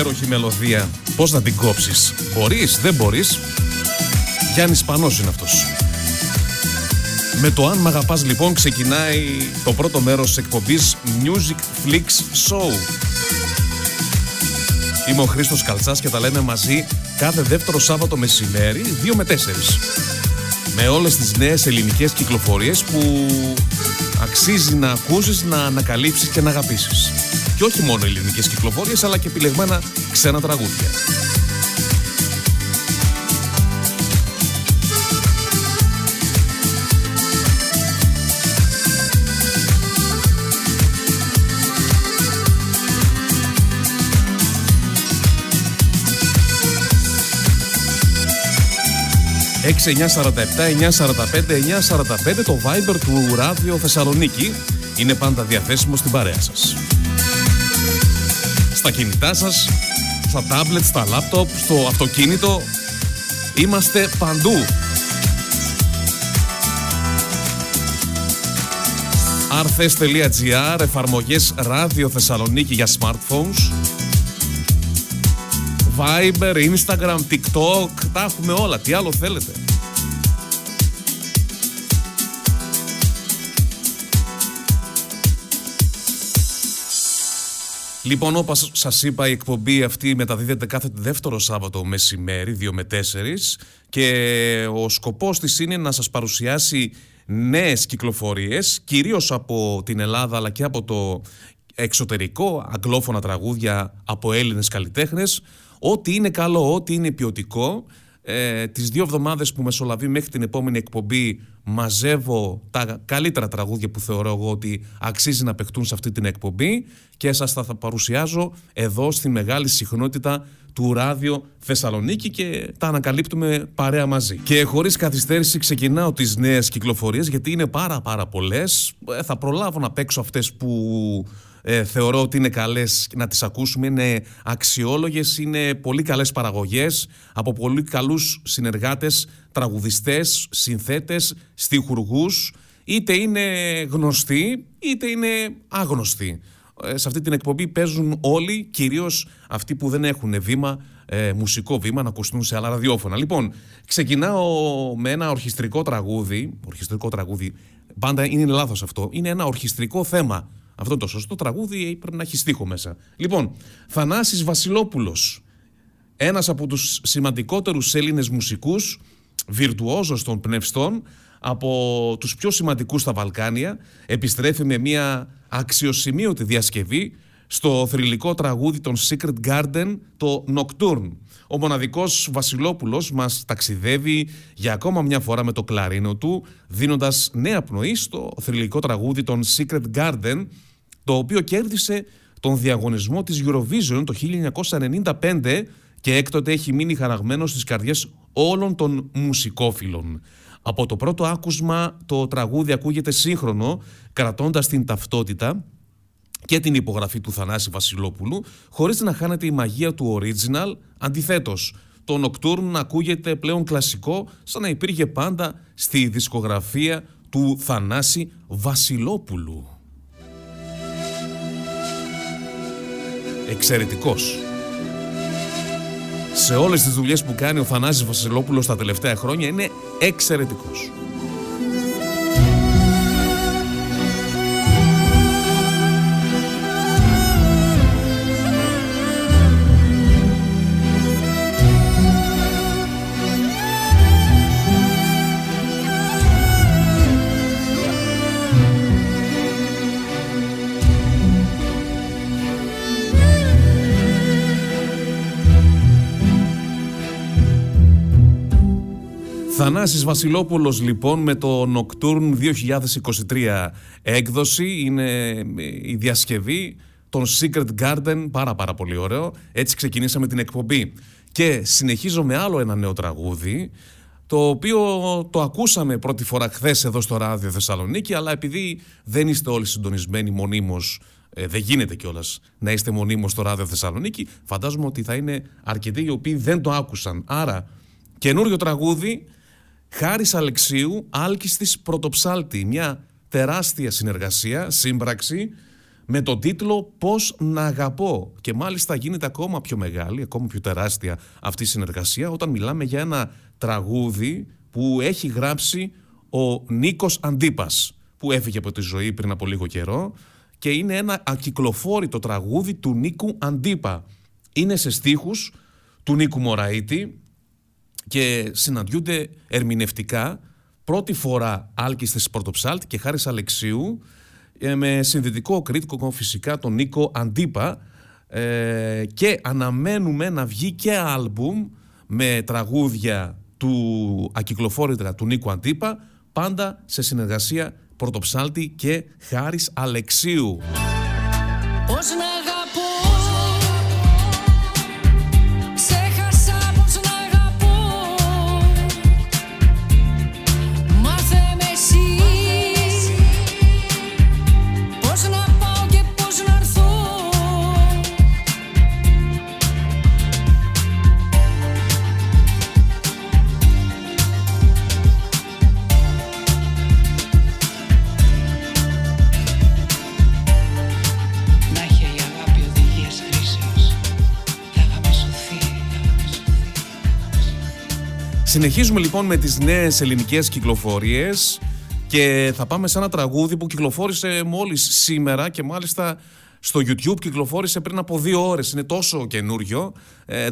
υπέροχη μελωδία. Πώς να την κόψεις? Μπορείς, δεν μπορείς. Γιάννης Πανός είναι αυτός. Με το «Αν μ' αγαπάς» λοιπόν ξεκινάει το πρώτο μέρος της εκπομπής Music Flix Show. Είμαι ο Χρήστος Καλτσάς και τα λέμε μαζί κάθε δεύτερο Σάββατο μεσημέρι 2 με 4. Με όλες τις νέες ελληνικές κυκλοφορίες που αξίζει να ακούσεις, να ανακαλύψεις και να αγαπήσεις. Και όχι μόνο ελληνικές κυκλοφορίες, αλλά και επιλεγμένα ξένα τραγούδια. Έξι 947-945-945, το Viber του Ράδιο Θεσσαλονίκη είναι πάντα διαθέσιμο στην παρέα σας. Στα κινητά σας, στα τάμπλετ, στα λάπτοπ, στο αυτοκίνητο, είμαστε παντού. Arthes.gr, εφαρμογές Ράδιο Θεσσαλονίκη για smartphones, Viber, Instagram, TikTok, τα έχουμε όλα, τι άλλο θέλετε. Λοιπόν, όπως σας είπα, η εκπομπή αυτή μεταδίδεται κάθε δεύτερο Σάββατο μεσημέρι, 2 με 4, και ο σκοπός της είναι να σας παρουσιάσει νέες κυκλοφορίες, κυρίως από την Ελλάδα αλλά και από το εξωτερικό, αγγλόφωνα τραγούδια από Έλληνες καλλιτέχνες. Ό,τι είναι καλό, ό,τι είναι ποιοτικό. Τις 2 εβδομάδες που μεσολαβεί μέχρι την επόμενη εκπομπή μαζεύω τα καλύτερα τραγούδια που θεωρώ εγώ ότι αξίζει να παιχτούν σε αυτή την εκπομπή και σας τα παρουσιάζω εδώ στη μεγάλη συχνότητα του Ράδιο Θεσσαλονίκη και τα ανακαλύπτουμε παρέα μαζί. Και χωρίς καθυστέρηση ξεκινάω τις νέες κυκλοφορίες, γιατί είναι πάρα πολλές. Θα προλάβω να παίξω αυτές που... θεωρώ ότι είναι καλές να τις ακούσουμε. Είναι αξιόλογες, είναι πολύ καλές παραγωγές από πολύ καλούς συνεργάτες, τραγουδιστές, συνθέτες, στιχουργούς, είτε είναι γνωστοί είτε είναι άγνωστοι. Σε αυτή την εκπομπή παίζουν όλοι, κυρίως αυτοί που δεν έχουν βήμα, μουσικό βήμα, να ακουστούν σε άλλα ραδιόφωνα. Λοιπόν, ξεκινάω με ένα ορχιστρικό τραγούδι. Ορχιστρικό τραγούδι, πάντα είναι λάθος αυτό. Είναι ένα ορχιστρικό θέμα. Αυτό το σωστό τραγούδι πρέπει να έχει στίχο μέσα. Λοιπόν, Θανάσης Βασιλόπουλος, ένας από τους σημαντικότερους Έλληνες μουσικούς, βιρτουόζος των πνευστών, από τους πιο σημαντικούς στα Βαλκάνια, επιστρέφει με μια αξιοσημείωτη διασκευή στο θρυλικό τραγούδι των Secret Garden, το Nocturn. Ο μοναδικός Βασιλόπουλος μας ταξιδεύει για ακόμα μια φορά με το κλαρίνο του, δίνοντας νέα πνοή στο θρυλικό τραγούδι των Secret Garden, το οποίο κέρδισε τον διαγωνισμό της Eurovision το 1995 και έκτοτε έχει μείνει χαραγμένος στις καρδιές όλων των μουσικόφιλων. Από το πρώτο άκουσμα το τραγούδι ακούγεται σύγχρονο, κρατώντας την ταυτότητα και την υπογραφή του Θανάση Βασιλόπουλου, χωρίς να χάνεται η μαγεία του original. Αντιθέτως, το Nocturne ακούγεται πλέον κλασικό, σαν να υπήρχε πάντα στη δισκογραφία του Θανάση Βασιλόπουλου. Εξαιρετικός. Σε όλες τις δουλειές που κάνει ο Θανάσης Βασιλόπουλος τα τελευταία χρόνια είναι εξαιρετικός. Θανάσης Βασιλόπουλος λοιπόν με το Nocturne 2023 έκδοση, είναι η διασκευή των Secret Garden, πάρα πολύ ωραίο. Έτσι ξεκινήσαμε την εκπομπή και συνεχίζω με άλλο ένα νέο τραγούδι, το οποίο το ακούσαμε πρώτη φορά χθες εδώ στο Ράδιο Θεσσαλονίκη, αλλά επειδή δεν είστε όλοι συντονισμένοι μονίμως, δεν γίνεται κιόλας να είστε μονίμως στο Ράδιο Θεσσαλονίκη, φαντάζομαι ότι θα είναι αρκετοί οι οποίοι δεν το άκουσαν. Άρα καινούριο τραγούδι, Χάρης Αλεξίου, Άλκηστις Πρωτοψάλτη, μια τεράστια συνεργασία, σύμπραξη με τον τίτλο «Πώς να αγαπώ». Και μάλιστα γίνεται ακόμα πιο μεγάλη, ακόμα πιο τεράστια αυτή η συνεργασία όταν μιλάμε για ένα τραγούδι που έχει γράψει ο Νίκος Αντύπας, που έφυγε από τη ζωή πριν από λίγο καιρό, και είναι ένα ακυκλοφόρητο τραγούδι του Νίκου Αντύπα. Είναι σε στίχους του Νίκου Μωραήτη και συναντιούνται ερμηνευτικά πρώτη φορά Άλκηστις Πρωτοψάλτη και Χάρης Αλεξίου, με συνδυτικό κρίτικο φυσικά τον Νίκο Αντύπα, και αναμένουμε να βγει και άλμπουμ με τραγούδια του ακυκλοφόρητρα του Νίκου Αντύπα, πάντα σε συνεργασία Πρωτοψάλτη και Χάρης Αλεξίου. Πώς να αγαπώ, ξέχασα πώς να αγαπώ, μάθε με εσύ, πώς να πάω και πώς να έρθω. Συνεχίζουμε λοιπόν με τις νέες ελληνικές κυκλοφορίες και θα πάμε σε ένα τραγούδι που κυκλοφόρησε μόλις σήμερα και μάλιστα στο YouTube κυκλοφόρησε πριν από 2 ώρες. Είναι τόσο καινούριο,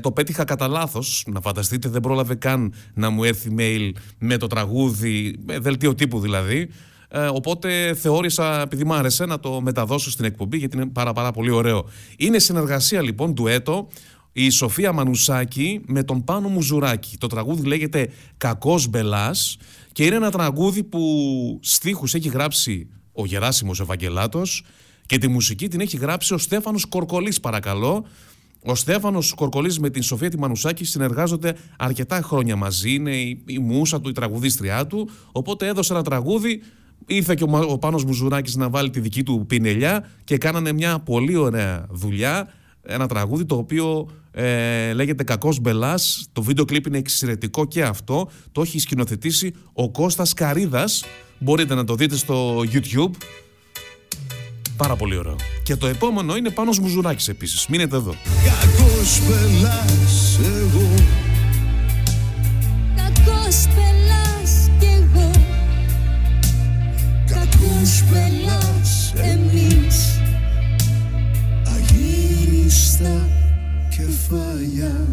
το πέτυχα κατά λάθος. Να φανταστείτε, δεν πρόλαβε καν να μου έρθει mail με το τραγούδι, με δελτίο τύπου δηλαδή. Οπότε θεώρησα, επειδή μ' άρεσε, να το μεταδώσω στην εκπομπή, γιατί είναι πάρα πολύ ωραίο. Είναι συνεργασία λοιπόν, ντουέτο, η Σοφία Μανουσάκη με τον Πάνο Μουζουράκη. Το τραγούδι λέγεται «Κακός Μπελάς» και είναι ένα τραγούδι που στίχους έχει γράψει ο Γεράσιμος Ευαγγελάτος και τη μουσική την έχει γράψει ο Στέφανος Κορκολής, παρακαλώ. Ο Στέφανος Κορκολής με την Σοφία τη Μανουσάκη συνεργάζονται αρκετά χρόνια μαζί, είναι η μούσα του, η τραγουδίστριά του, οπότε έδωσε ένα τραγούδι. Ήρθε και ο Πάνος Μουζουράκης να βάλει τη δική του πινελιά και κάνανε μια πολύ ωραία δουλειά. Ένα τραγούδι το οποίο λέγεται «Κακός Μπελάς». Το βίντεο κλιπ είναι εξαιρετικό και αυτό. Το έχει σκηνοθετήσει ο Κώστας Καρίδας. Μπορείτε να το δείτε στο YouTube. Πάρα πολύ ωραίο. Και το επόμενο είναι Πάνος Μουζουράκης επίσης. Μείνετε εδώ. Κακός Μπελάς εγώ, κακός Μπελάς κι εγώ, κακός Μπελάς εμείς, αγύριστα κεφάλια.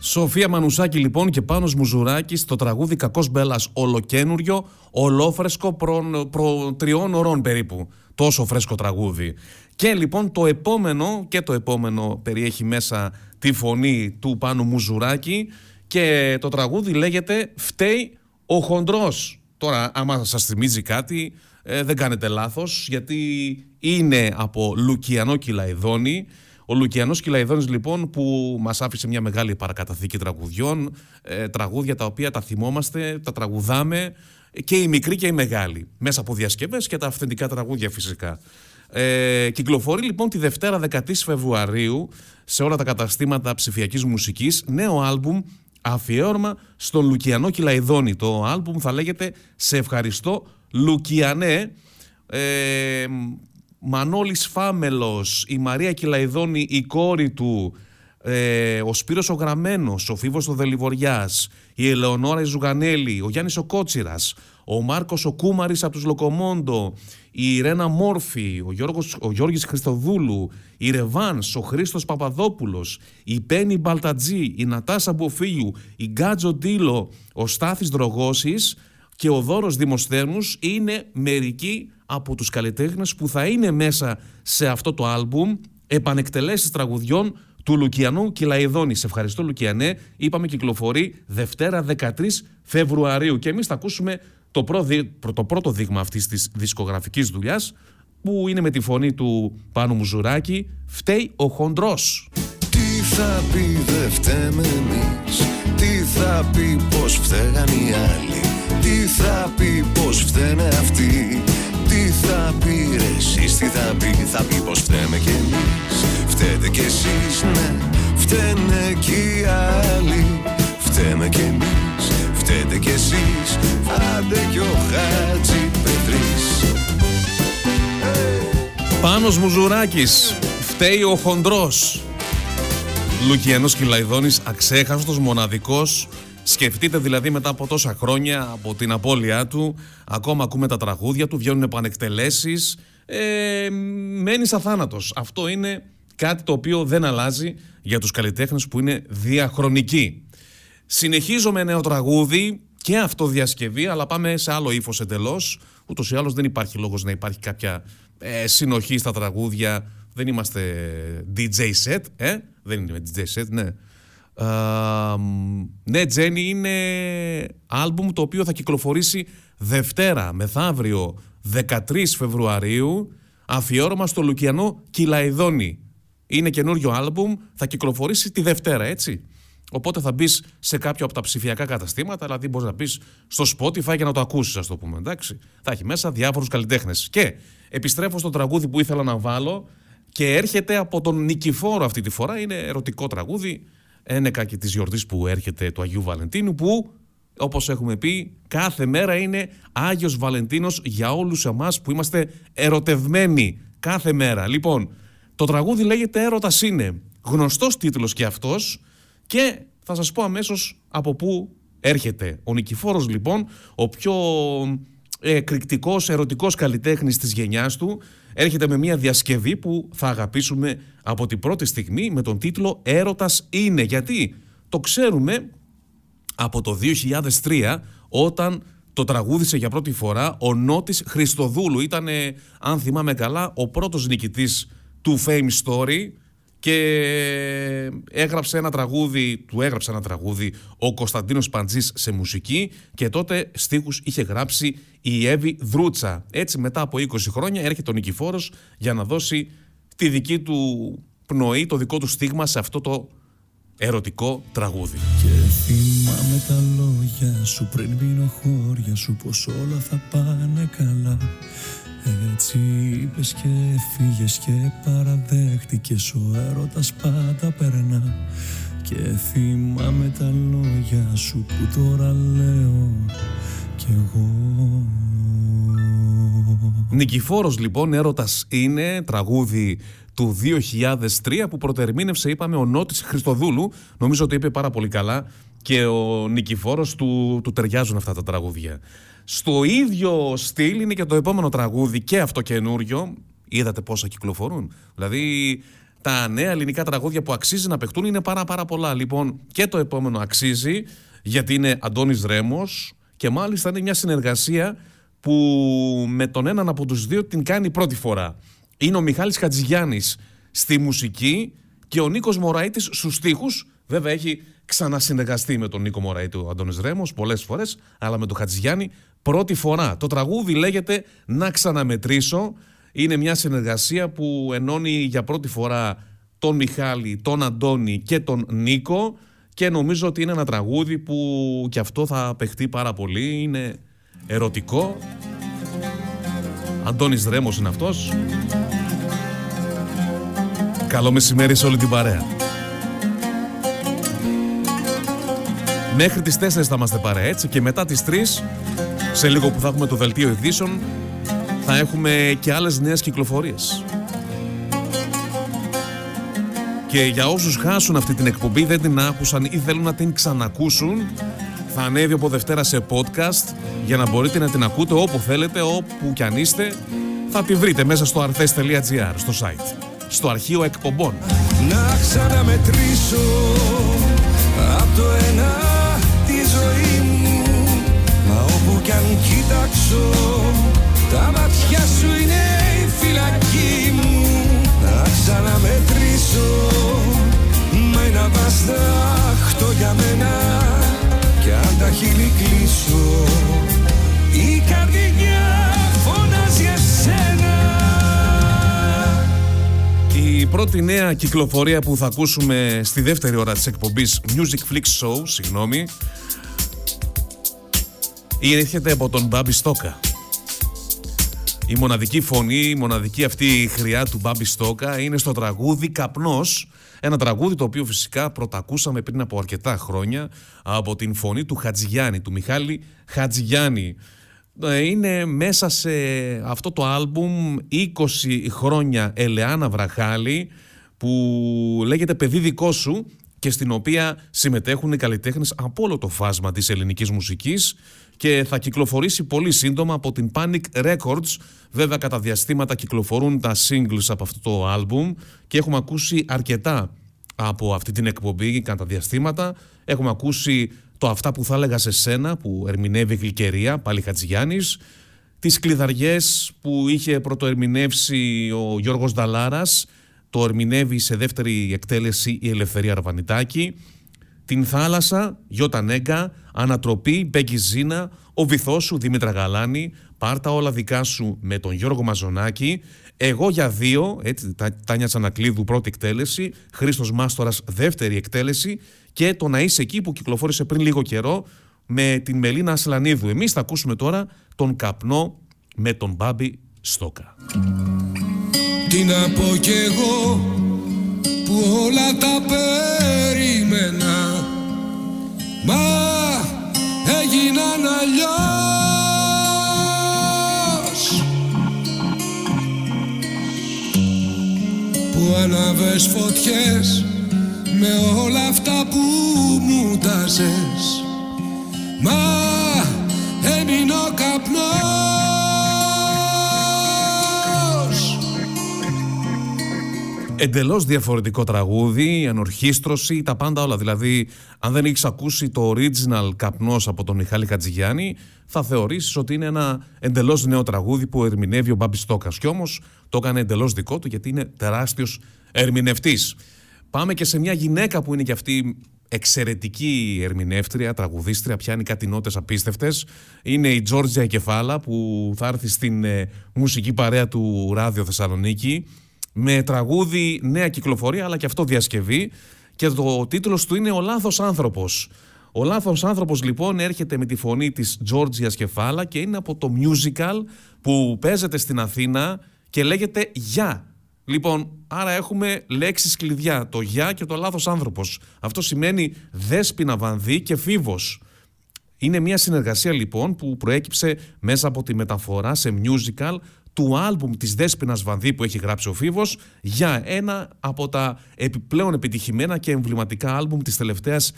Σοφία Μανουσάκη λοιπόν και Πάνος Μουζουράκης στο τραγούδι «Κακός Μπέλας», ολοκένουριο, ολόφρεσκο, προ 3 ωρών περίπου. Τόσο φρέσκο τραγούδι. Και λοιπόν το επόμενο περιέχει μέσα τη φωνή του Πάνου Μουζουράκη και το τραγούδι λέγεται «Φταίει ο Χοντρός». Τώρα άμα σας θυμίζει κάτι, δεν κάνετε λάθος, γιατί είναι από Λουκιανό Κυλαϊδόνη. Ο Λουκιανός Κυλαϊδόνης λοιπόν, που μας άφησε μια μεγάλη παρακαταθήκη τραγουδιών, τραγούδια τα οποία τα θυμόμαστε, τα τραγουδάμε και οι μικροί και οι μεγάλοι, μέσα από διασκευές και τα αυθεντικά τραγούδια φυσικά. Κυκλοφορεί λοιπόν τη Δευτέρα 10 Φεβρουαρίου σε όλα τα καταστήματα ψηφιακής μουσικής νέο άλμπουμ αφιέρωμα στον Λουκιανό Κυλαϊδόνη. Το άλμπουμ θα λέγεται «Σε ευχαριστώ Λουκιανέ». Μανώλης Φάμελος, η Μαρία Κυλαϊδόνη η κόρη του, ο Σπύρος ο Γραμμένος, ο Φίβος ο Δελιβοριάς, η Ελεονόρα Ζουγανέλη, ο Γιάννης ο Κότσιρας, ο Μάρκος ο Κούμαρης από τους Λοκομόντο, η Ρένα Μόρφη, ο Γιώργης Χριστοδούλου, η Ρεβάνς, ο Χρήστος Παπαδόπουλος, η Πέννη Μπαλτατζή, η Νατάσα Μποφίλιου, η Γκάτζο Ντίλο, ο Στάθης Δρογώσης και ο Δώρος Δημοσθένους είναι μερικοί από τους καλλιτέχνες που θα είναι μέσα σε αυτό το άλμπουμ, επανεκτελέσεις τραγουδιών του Λουκιανού Κυλαϊδόνη. Σε ευχαριστώ Λουκιανέ, είπαμε, κυκλοφορεί Δευτέρα 13 Φεβρουαρίου και εμείς θα ακούσουμε το πρώτο δείγμα αυτής της δισκογραφικής δουλειάς που είναι με τη φωνή του Πάνου Μουζουράκη, «Φταίει ο Χοντρός». Τι θα πει, δε φταίμε εμείς, τι θα πει πως φταίγαν οι άλλοι, τι θα πει πως φταίνε αυτοί, τι θα πει ρε εσείς, τι θα πει, θα πει πως φταίμε κι εμείς. Φταίτε κι εσείς, ναι, φταίνε κι οι άλλοι, φταίμε κι εμείς, φταίτε κι εσείς, άντε κι ο Χατζη Πετρής. Πάνος Μουζουράκης, φταίει ο χοντρός. Λουκιανός Κυλαϊδόνης, αξέχαστος, μοναδικός. Σκεφτείτε δηλαδή, μετά από τόσα χρόνια από την απώλειά του, ακόμα ακούμε τα τραγούδια του, βγαίνουν επανεκτελέσεις, μένεις αθάνατος. Αυτό είναι κάτι το οποίο δεν αλλάζει για τους καλλιτέχνες που είναι διαχρονικοί. Συνεχίζω με νέο τραγούδι και αυτοδιασκευή, αλλά πάμε σε άλλο ύφος εντελώς. Ούτως ή άλλως δεν υπάρχει λόγος να υπάρχει κάποια συνοχή στα τραγούδια. Δεν είμαστε DJ set, δεν είναι DJ set, ναι. Ναι, Τζένι, είναι άλμπουμ το οποίο θα κυκλοφορήσει Δευτέρα μεθαύριο 13 Φεβρουαρίου, αφιέρωμα στο Λουκιανό Κυλαϊδόνη. Είναι καινούριο άλμπουμ, θα κυκλοφορήσει τη Δευτέρα, έτσι. Οπότε θα μπεις σε κάποιο από τα ψηφιακά καταστήματα, δηλαδή μπορείς να μπεις στο Spotify για να το ακούσεις, ας το πούμε, εντάξει. Θα έχει μέσα διάφορους καλλιτέχνες. Και επιστρέφω στο τραγούδι που ήθελα να βάλω και έρχεται από τον Νικηφόρο αυτή τη φορά, είναι ερωτικό τραγούδι, ένεκα και της γιορτής που έρχεται, του Αγίου Βαλεντίνου, που όπως έχουμε πει κάθε μέρα είναι Άγιος Βαλεντίνος για όλους εμάς που είμαστε ερωτευμένοι κάθε μέρα. Λοιπόν, το τραγούδι λέγεται «Έρωτας είναι», γνωστός τίτλος και αυτός, και θα σας πω αμέσως από πού έρχεται. Ο Νικηφόρος λοιπόν, ο πιο εκρηκτικός, ερωτικός καλλιτέχνης της γενιάς του, έρχεται με μια διασκευή που θα αγαπήσουμε από την πρώτη στιγμή με τον τίτλο «Έρωτας είναι». Γιατί το ξέρουμε από το 2003, όταν το τραγούδισε για πρώτη φορά ο Νότης Χριστοδούλου. Ήταν, αν θυμάμαι καλά, ο πρώτος νικητής του Fame Story και έγραψε ένα τραγούδι ο Κωνσταντίνος Παντζής σε μουσική, και τότε στίχους είχε γράψει η Εύη Δρούτσα. Έτσι, μετά από 20 χρόνια έρχεται ο Νικηφόρος για να δώσει τη δική του πνοή, το δικό του στίγμα σε αυτό το ερωτικό τραγούδι. Και θυμάμαι τα λόγια σου πριν μείνω χώρια σου, πως όλα θα πάνε καλά. Έτσι είπες και φύγες και παραδέχτηκες, ο έρωτας πάντα περνά. Και θυμάμαι τα λόγια σου που τώρα λέω κι εγώ. Νικηφόρος λοιπόν, «Έρωτας είναι», τραγούδι του 2003 που πρωτοερμήνευσε, είπαμε, ο Νότης Χριστοδούλου. Νομίζω ότι είπε πάρα πολύ καλά και ο Νικηφόρος, του ταιριάζουν αυτά τα τραγούδια. Στο ίδιο στυλ είναι και το επόμενο τραγούδι, και αυτό καινούριο. Είδατε πόσα κυκλοφορούν. Δηλαδή τα νέα ελληνικά τραγούδια που αξίζει να παιχτούν είναι πάρα πολλά. Λοιπόν, και το επόμενο αξίζει, γιατί είναι Αντώνης Ρέμος, και μάλιστα είναι μια συνεργασία που με τον έναν από τους δύο την κάνει πρώτη φορά. Είναι ο Μιχάλης Χατζηγιάννης στη μουσική και ο Νίκος Μωραήτης στους στίχους. Βέβαια έχει ξανασυνεργαστεί με τον Νίκο Μωραήτη ο Αντώνης Ρέμος πολλές φορές, αλλά με τον Χατζηγιάννη πρώτη φορά. Το τραγούδι λέγεται «Να ξαναμετρήσω». Είναι μια συνεργασία που ενώνει για πρώτη φορά τον Μιχάλη, τον Αντώνη και τον Νίκο, και νομίζω ότι είναι ένα τραγούδι που και αυτό θα παιχτεί πάρα πολύ. Είναι ερωτικό. Αντώνης Ρέμος είναι αυτός. Καλό μεσημέρι σε όλη την παρέα. Μέχρι τις 4 θα είμαστε παρέα, έτσι, και μετά τις 3, σε λίγο που θα έχουμε το δελτίο ειδήσεων, θα έχουμε και άλλες νέες κυκλοφορίες. Και για όσους χάσουν αυτή την εκπομπή, δεν την άκουσαν ή θέλουν να την ξανακούσουν, θα ανέβει από Δευτέρα σε podcast για να μπορείτε να την ακούτε όπου θέλετε, όπου κι αν είστε. Θα τη βρείτε μέσα στο Arthes.gr, στο site, στο αρχείο εκπομπών. Να ξαναμετρήσω απ' το ένα τη ζωή μου, μα όπου κι αν κοίταξω τα μάτια σου είναι η φυλακή μου. Να ξαναμετρήσω με ένα βάσταχτο για μένα, κι αν τα χείλη κλείσω η καρδιά φωνάζει εσένα. Η πρώτη νέα κυκλοφορία που θα ακούσουμε στη δεύτερη ώρα της εκπομπής Music Flix Show, έρχεται από τον Μπάμπη Στόκα. Η μοναδική φωνή, η μοναδική αυτή χρειά του Μπάμπη Στόκα είναι στο τραγούδι «Καπνός». Ένα τραγούδι το οποίο φυσικά πρωτακούσαμε πριν από αρκετά χρόνια από την φωνή του Χατζηγιάννη, του Μιχάλη Χατζηγιάννη. είναι μέσα σε αυτό το άλμπουμ 20 χρόνια Ελεάνα Βραχάλη, που λέγεται «Παιδί δικό σου» και στην οποία συμμετέχουν οι καλλιτέχνες από όλο το φάσμα της ελληνικής μουσικής και θα κυκλοφορήσει πολύ σύντομα από την Panic Records. Βέβαια κατά διαστήματα κυκλοφορούν τα singles από αυτό το άλμπουμ και έχουμε ακούσει αρκετά από αυτή την εκπομπή κατά διαστήματα. Έχουμε ακούσει το «Αυτά που θα έλεγα σε σένα» που ερμηνεύει Γλυκερία, πάλι Χατζηγιάννης, τις «Κλειδαριές» που είχε πρωτοερμηνεύσει ο Γιώργος Νταλάρας, το ερμηνεύει σε δεύτερη εκτέλεση η Ελευθερία Αρβανιτάκη, την «Θάλασσα», Γιώτα Νέγκα, «Ανατροπή», Μπέγκη Ζίνα, «Ο βυθός σου», Δήμητρα Γαλάνη, «Πάρτα όλα δικά σου» με τον Γιώργο Μαζονάκη, «Εγώ για δύο», έτσι, Τάνια Τσανακλείδου πρώτη εκτέλεση, Χρήστος Μάστορας δεύτερη εκτέλεση, και το «Να είσαι εκεί» που κυκλοφόρησε πριν λίγο καιρό με την Μελίνα Ασλανίδου. Εμείς θα ακούσουμε τώρα τον «Καπνό» με τον Μπάμπη Στόκα. Τι να πω κι εγώ που όλα τα περίμενα, μα έγιναν αλλιώς. Που ανάβες φωτιές με όλα αυτά που μου τάζες, μα έμεινε ο καπνός. Εντελώς διαφορετικό τραγούδι, ανορχήστρωση, τα πάντα όλα. Δηλαδή, αν δεν έχεις ακούσει το original «Καπνός» από τον Μιχάλη Χατζηγιάννη, θα θεωρήσεις ότι είναι ένα εντελώς νέο τραγούδι που ερμηνεύει ο Μπάμπης Στόκας. Κι όμως το έκανε εντελώς δικό του, γιατί είναι τεράστιος ερμηνευτής. Πάμε και σε μια γυναίκα που είναι και αυτή εξαιρετική ερμηνεύτρια, τραγουδίστρια, πιάνει κάτι νότες απίστευτες. Είναι η Τζόρτζια Κεφάλα, που θα έρθει στην μουσική παρέα του Ράδιο Θεσσαλονίκη με τραγούδι νέα κυκλοφορία, αλλά και αυτό διασκευή, και το τίτλος του είναι «Ο λάθος άνθρωπος». Ο λάθος άνθρωπος λοιπόν έρχεται με τη φωνή της Τζόρτζιας Κεφάλα και είναι από το musical που παίζεται στην Αθήνα και λέγεται «Για». Λοιπόν, άρα έχουμε λέξεις κλειδιά, το «Για» και το «λάθος άνθρωπος». Αυτό σημαίνει Δέσποινα Βανδύ και Φίβος. Είναι μια συνεργασία λοιπόν που προέκυψε μέσα από τη μεταφορά σε musical του άλμπουμ της Δέσποινας Βανδύ που έχει γράψει ο Φίβος, για ένα από τα επιπλέον επιτυχημένα και εμβληματικά άλμπουμ της τελευταίας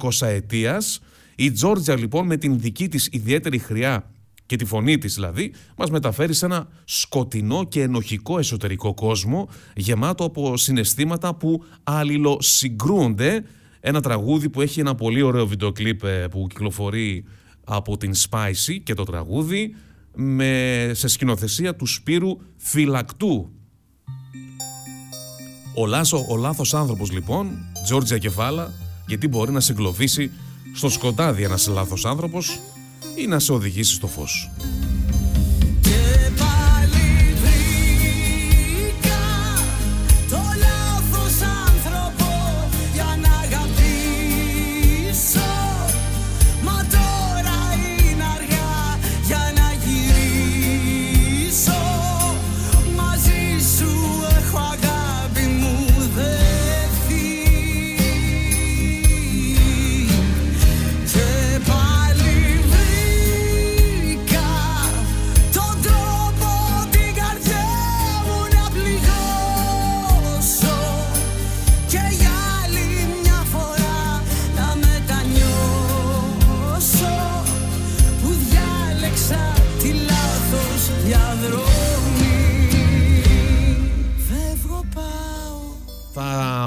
20 ετίας. Η Τζόρτζια λοιπόν με την δική της ιδιαίτερη χρειά και τη φωνή της δηλαδή μας μεταφέρει σε ένα σκοτεινό και ενοχικό εσωτερικό κόσμο γεμάτο από συναισθήματα που αλληλοσυγκρούνται. Ένα τραγούδι που έχει ένα πολύ ωραίο βιντεοκλίπ που κυκλοφορεί από την Spicy και το τραγούδι σε σκηνοθεσία του Σπύρου Φυλακτού. Ο λάθος άνθρωπος λοιπόν, Τζόρτζια Κεφάλα, γιατί μπορεί να σε εγκλωβίσει στο σκοτάδι ένας λάθος άνθρωπος ή να σε οδηγήσει στο φως.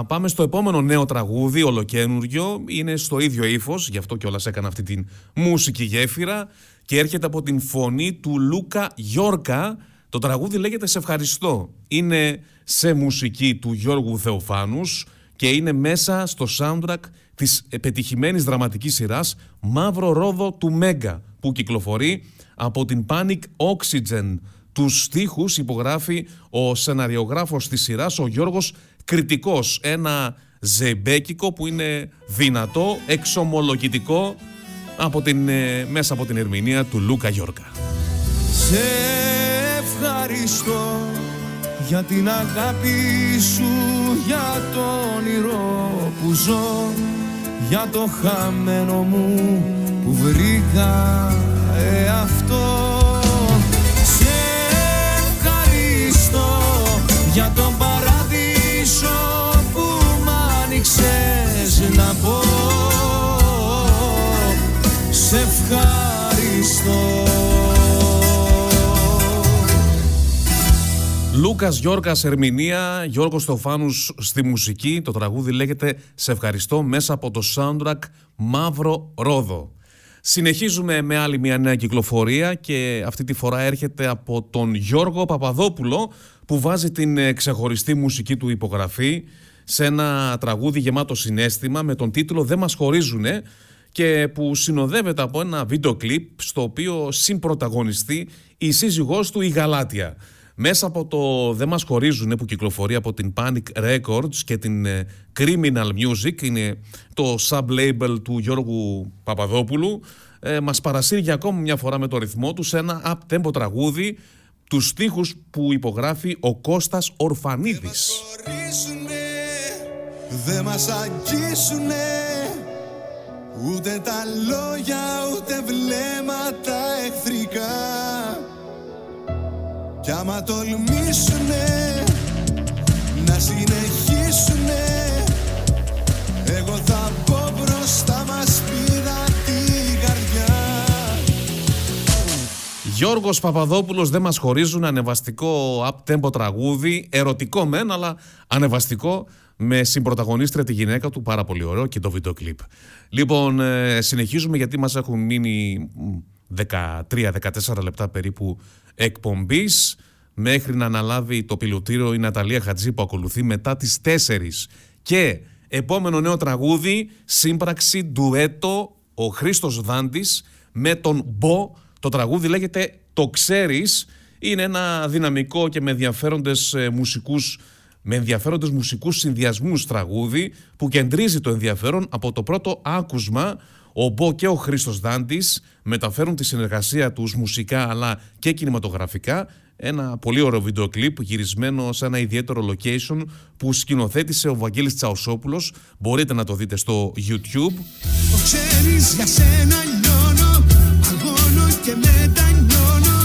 Πάμε στο επόμενο νέο τραγούδι, ολοκένουργιο, είναι στο ίδιο ύφος, γι' αυτό κιόλας έκανα αυτή την μουσική γέφυρα, και έρχεται από την φωνή του Λούκα Γιώρκα. Το τραγούδι λέγεται «Σε ευχαριστώ». Είναι σε μουσική του Γιώργου Θεοφάνους και είναι μέσα στο soundtrack της πετυχημένης δραματικής σειράς «Μαύρο Ρόδο» του Μέγκα, που κυκλοφορεί από την Panic Oxygen. Τους στίχους υπογράφει ο σεναριογράφος της σειράς, ο Γιώργος Κριτικός. Ένα ζεμπέκικο που είναι δυνατό, εξομολογητικό, μέσα από την ερμηνεία του Λούκα Γιώρκα. Σε ευχαριστώ για την αγάπη σου, για το όνειρο που ζω, για το χαμένο μου που βρήκα εαυτό. για τον παράδεισο που μ' άνοιξες να πω σε ευχαριστώ. Λούκας Γιώρκας ερμηνεία, Γιώργος Στοφάνους στη μουσική. Το τραγούδι λέγεται «Σε ευχαριστώ» μέσα από το soundtrack Μαύρο Ρόδο. Συνεχίζουμε με άλλη μια νέα κυκλοφορία και αυτή τη φορά έρχεται από τον Γιώργο Παπαδόπουλο, που βάζει την ξεχωριστή μουσική του υπογραφή σε ένα τραγούδι γεμάτο συναίσθημα με τον τίτλο «Δεν μας χωρίζουνε» και που συνοδεύεται από ένα βίντεο κλιπ στο οποίο συμπρωταγωνιστεί η σύζυγός του η Γαλάτια. Μέσα από το «Δεν μας χωρίζουνε» που κυκλοφορεί από την Panic Records και την Criminal Music, είναι το sub-label του Γιώργου Παπαδόπουλου, μας παρασύρει για ακόμη μια φορά με το ρυθμό του σε ένα up-tempo τραγούδι, τους στίχους που υπογράφει ο Κώστας Ορφανίδης. Δεν μας χωρίζουνε, δεν μας αγγίσουνε, ούτε τα λόγια ούτε βλέμματα εχθρικά. Κι άμα τολμήσουνε να συνεχίσουνε, εγώ θα πω μπροστά μας πήρα τη καρδιά. Γιώργος Παπαδόπουλος, «Δεν μας χωρίζουν», ανεβαστικό up-tempo τραγούδι, ερωτικό μεν, αλλά ανεβαστικό, με συμπρωταγωνίστρια τη γυναίκα του, πάρα πολύ ωραίο και το βίντεο κλιπ. Λοιπόν, συνεχίζουμε γιατί μας έχουν μείνει 13-14 λεπτά περίπου εκπομπής μέχρι να αναλάβει το πιλωτήριο η Ναταλία Χατζή που ακολουθεί μετά τις 4. Και επόμενο νέο τραγούδι, σύμπραξη ντουέτο ο Χρήστος Δάντης με τον Μπό. Το τραγούδι λέγεται «Το ξέρεις». Είναι ένα δυναμικό και με ενδιαφέροντες μουσικούς συνδυασμούς τραγούδι που κεντρίζει το ενδιαφέρον από το πρώτο άκουσμα. Ο Μπό και ο Χρήστος Δάντης μεταφέρουν τη συνεργασία τους μουσικά αλλά και κινηματογραφικά. Ένα πολύ ωραίο βίντεο κλιπ γυρισμένο σε ένα ιδιαίτερο location που σκηνοθέτησε ο Βαγγέλης Τσαοσόπουλος. Μπορείτε να το δείτε στο YouTube. Το ξέρεις, για σένα λιώνω, αγώνω και μετανιώνω.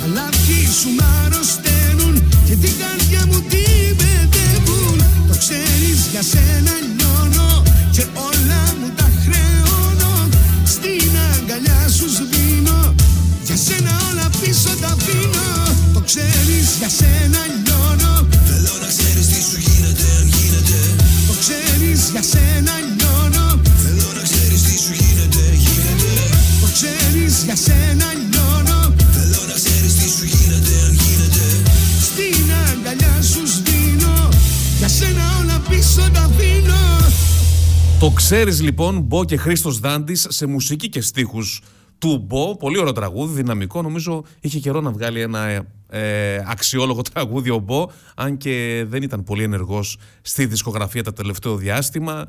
Τα λάθη σου μ' αρρωσταίνουν και την καρδιά μου τη παιδεύουν. Το ξέρεις, για σένα λιώνω και όλα μου τα χρεώνω. Στην αγκαλιά σου σβήνω, για σένα όλα πίσω τα πίνω. Το ξέρεις, για σένα λιώνω, θέλω να ξέρεις τι σου γίνεται αν γίνεται. Το ξέρεις, για σένα λιώνω, θέλω να ξέρεις τι σου γίνεται, γίνεται. Το ξέρεις, για σένα λιώνω, θέλω να ξέρεις τι σου γίνεται αν γίνεται. Στην αγκαλιά σου σβήνω, για σένα όλα πίσω τα πίνω. Το ξέρεις λοιπόν, Μπό και Χρήστος Δάντης σε μουσική και στίχους του Μπό. Πολύ ωραίο τραγούδι, δυναμικό. Νομίζω είχε καιρό να βγάλει ένα αξιόλογο τραγούδι ο Μπό, αν και δεν ήταν πολύ ενεργός στη δισκογραφία τα τελευταίο διάστημα.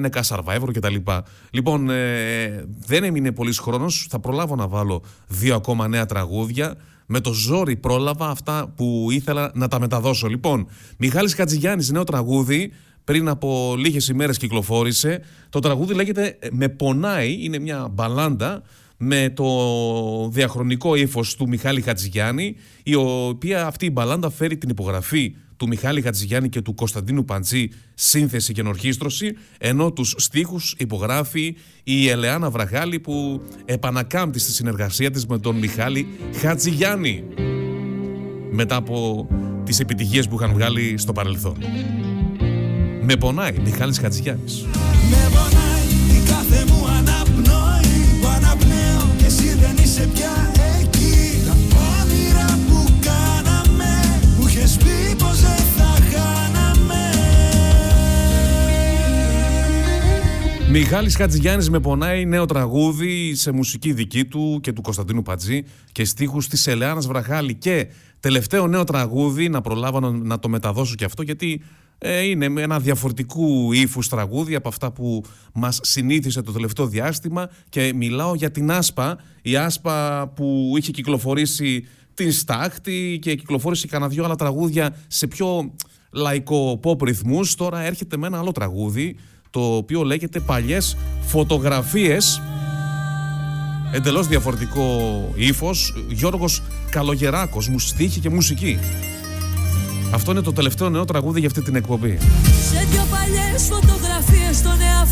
Νεκά Survivor κτλ. Λοιπόν, δεν έμεινε πολύς χρόνος. Θα προλάβω να βάλω δύο ακόμα νέα τραγούδια. Με το ζόρι πρόλαβα αυτά που ήθελα να τα μεταδώσω. Λοιπόν, Μιχάλης Χατζηγιάννης, νέο τραγούδι. Πριν από λίγες ημέρες κυκλοφόρησε. Το τραγούδι λέγεται «Με πονάει». Είναι μια μπαλάντα με το διαχρονικό ύφος του Μιχάλη Χατζηγιάννη, η οποία αυτή η μπαλάντα φέρει την υπογραφή του Μιχάλη Χατζηγιάννη και του Κωνσταντίνου Παντζή, σύνθεση και ενορχήστρωση, ενώ τους στίχους υπογράφει η Ελεάνα Βραγάλη, που επανακάμπτει στη συνεργασία της με τον Μιχάλη Χατζηγιάννη μετά από τις επιτυχίες που είχαν βγάλει στο παρελθόν. Με πονάει, Μιχάλης Χατζηγιάννης. Με πονάει η κάθε μου αναπνοή που αναπνέω και εσύ δεν είσαι πια εκεί. Τα όνειρα που κάναμε μου είχες πει πως δεν θα χάναμε. Μιχάλης Χατζηγιάννης, «Με πονάει», νέο τραγούδι σε μουσική δική του και του Κωνσταντίνου Πατζή και στίχους της Ελεάνας Βραχάλη. Και τελευταίο νέο τραγούδι, να προλάβω να το μεταδώσω και αυτό γιατί είναι ένα διαφορετικού ύφους τραγούδι από αυτά που μας συνήθισε το τελευταίο διάστημα, και μιλάω για την Άσπα. Η Άσπα που είχε κυκλοφορήσει την Στάχτη και κυκλοφόρησε κανένα δυο άλλα τραγούδια σε πιο λαϊκό pop ρυθμούς. Τώρα έρχεται με ένα άλλο τραγούδι το οποίο λέγεται «Παλιές φωτογραφίες». Εντελώς διαφορετικό ύφος. Γιώργος Καλογεράκος, μου στίχη και μουσική. Αυτό είναι το τελευταίο νέο τραγούδι για αυτή την εκπομπή. Σε δυο παλιές φωτογραφίες στον εαυτό